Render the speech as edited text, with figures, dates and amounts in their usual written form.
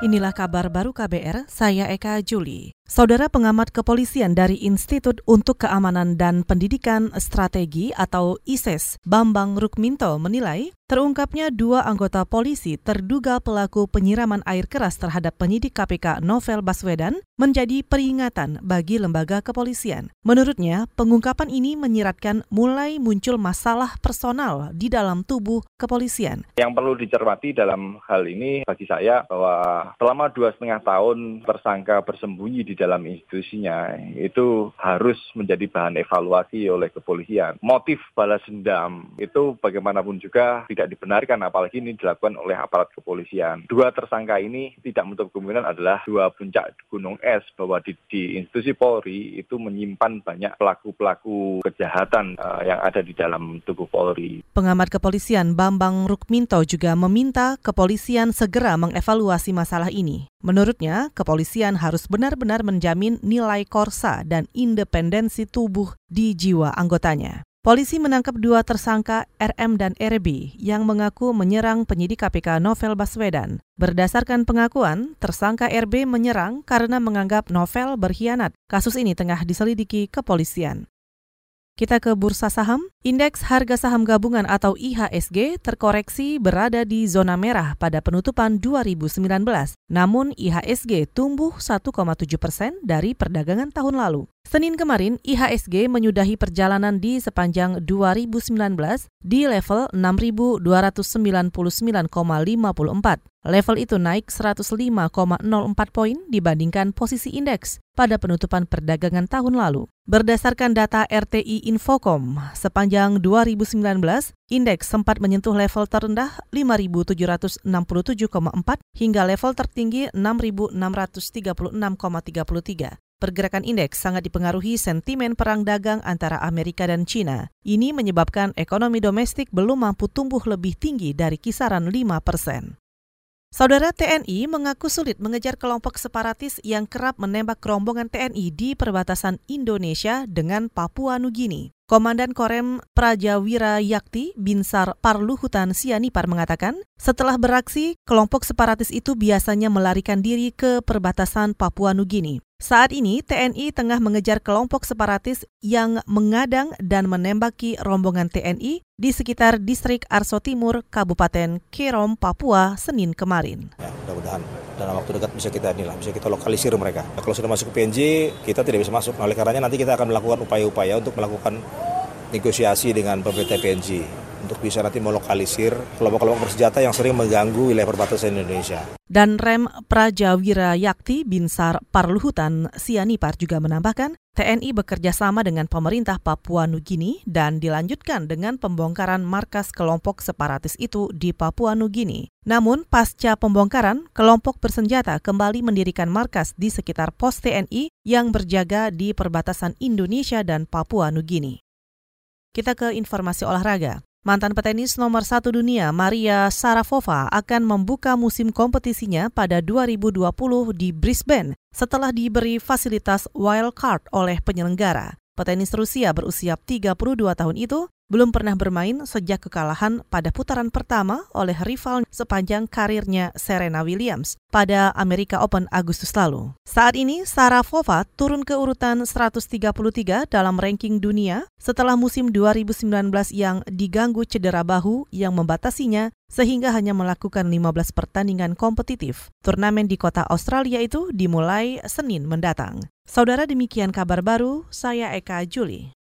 Inilah kabar baru KBR, saya Eka Juli. Saudara pengamat kepolisian dari Institut untuk Keamanan dan Pendidikan Strategi atau ISES, Bambang Rukminto menilai terungkapnya dua anggota polisi terduga pelaku penyiraman air keras terhadap penyidik KPK Novel Baswedan menjadi peringatan bagi lembaga kepolisian. Menurutnya, pengungkapan ini menyiratkan mulai muncul masalah personal di dalam tubuh kepolisian. Yang perlu dicermati dalam hal ini bagi saya bahwa selama 2,5 tahun tersangka bersembunyi di dalam institusinya, itu harus menjadi bahan evaluasi oleh kepolisian. Motif balas dendam itu bagaimanapun juga tidak dibenarkan, apalagi ini dilakukan oleh aparat kepolisian. Dua tersangka ini tidak menutup kemungkinan adalah dua puncak gunung es, bahwa di institusi Polri itu menyimpan banyak pelaku-pelaku kejahatan yang ada di dalam tubuh Polri. Pengamat kepolisian Bambang Rukminto juga meminta kepolisian segera mengevaluasi masalah ini. Menurutnya, kepolisian harus benar-benar menjamin nilai korsa dan independensi tubuh di jiwa anggotanya. Polisi menangkap dua tersangka RM dan RB yang mengaku menyerang penyidik KPK Novel Baswedan. Berdasarkan pengakuan, tersangka RB menyerang karena menganggap Novel berkhianat. Kasus ini tengah diselidiki kepolisian. Kita ke bursa saham. Indeks harga saham gabungan atau IHSG terkoreksi berada di zona merah pada penutupan 2019. Namun IHSG tumbuh 1,7% dari perdagangan tahun lalu. Senin kemarin, IHSG menyudahi perjalanan di sepanjang 2019 di level 6.299,54. Level itu naik 105,04 poin dibandingkan posisi indeks pada penutupan perdagangan tahun lalu. Berdasarkan data RTI Infocom, sepanjang 2019, indeks sempat menyentuh level terendah 5.767,4 hingga level tertinggi 6.636,33. Pergerakan indeks sangat dipengaruhi sentimen perang dagang antara Amerika dan China. Ini menyebabkan ekonomi domestik belum mampu tumbuh lebih tinggi dari kisaran 5%. Saudara, TNI mengaku sulit mengejar kelompok separatis yang kerap menembak rombongan TNI di perbatasan Indonesia dengan Papua Nugini. Komandan Korem Praja Wira Yakti, Binsar Parluhutan Sianipar mengatakan, setelah beraksi, kelompok separatis itu biasanya melarikan diri ke perbatasan Papua Nugini. Saat ini, TNI tengah mengejar kelompok separatis yang mengadang dan menembaki rombongan TNI di sekitar Distrik Arso Timur, Kabupaten Kirom, Papua, Senin kemarin. Ya, mudah-mudahan dalam waktu dekat bisa kita lokalisir mereka. Nah, kalau sudah masuk ke PNJ, kita tidak bisa masuk. Oleh karenanya nanti kita akan melakukan upaya-upaya untuk melakukan negosiasi dengan pemerintah PNJ untuk bisa nanti melokalisir kelompok-kelompok bersenjata yang sering mengganggu wilayah perbatasan Indonesia. Dan Rem Praja Wira Yakti Binsar Parluhutan Sianipar juga menambahkan, TNI bekerja sama dengan pemerintah Papua Nugini dan dilanjutkan dengan pembongkaran markas kelompok separatis itu di Papua Nugini. Namun, pasca pembongkaran, kelompok bersenjata kembali mendirikan markas di sekitar pos TNI yang berjaga di perbatasan Indonesia dan Papua Nugini. Kita ke informasi olahraga. Mantan petenis nomor 1 dunia Maria Sharapova akan membuka musim kompetisinya pada 2020 di Brisbane setelah diberi fasilitas wildcard oleh penyelenggara. Petenis Rusia berusia 32 tahun itu belum pernah bermain sejak kekalahan pada putaran pertama oleh rival sepanjang karirnya Serena Williams pada Amerika Open Agustus lalu. Saat ini, Sharapova turun ke urutan 133 dalam ranking dunia setelah musim 2019 yang diganggu cedera bahu yang membatasinya sehingga hanya melakukan 15 pertandingan kompetitif. Turnamen di kota Australia itu dimulai Senin mendatang. Saudara, demikian kabar baru, saya Eka Juli.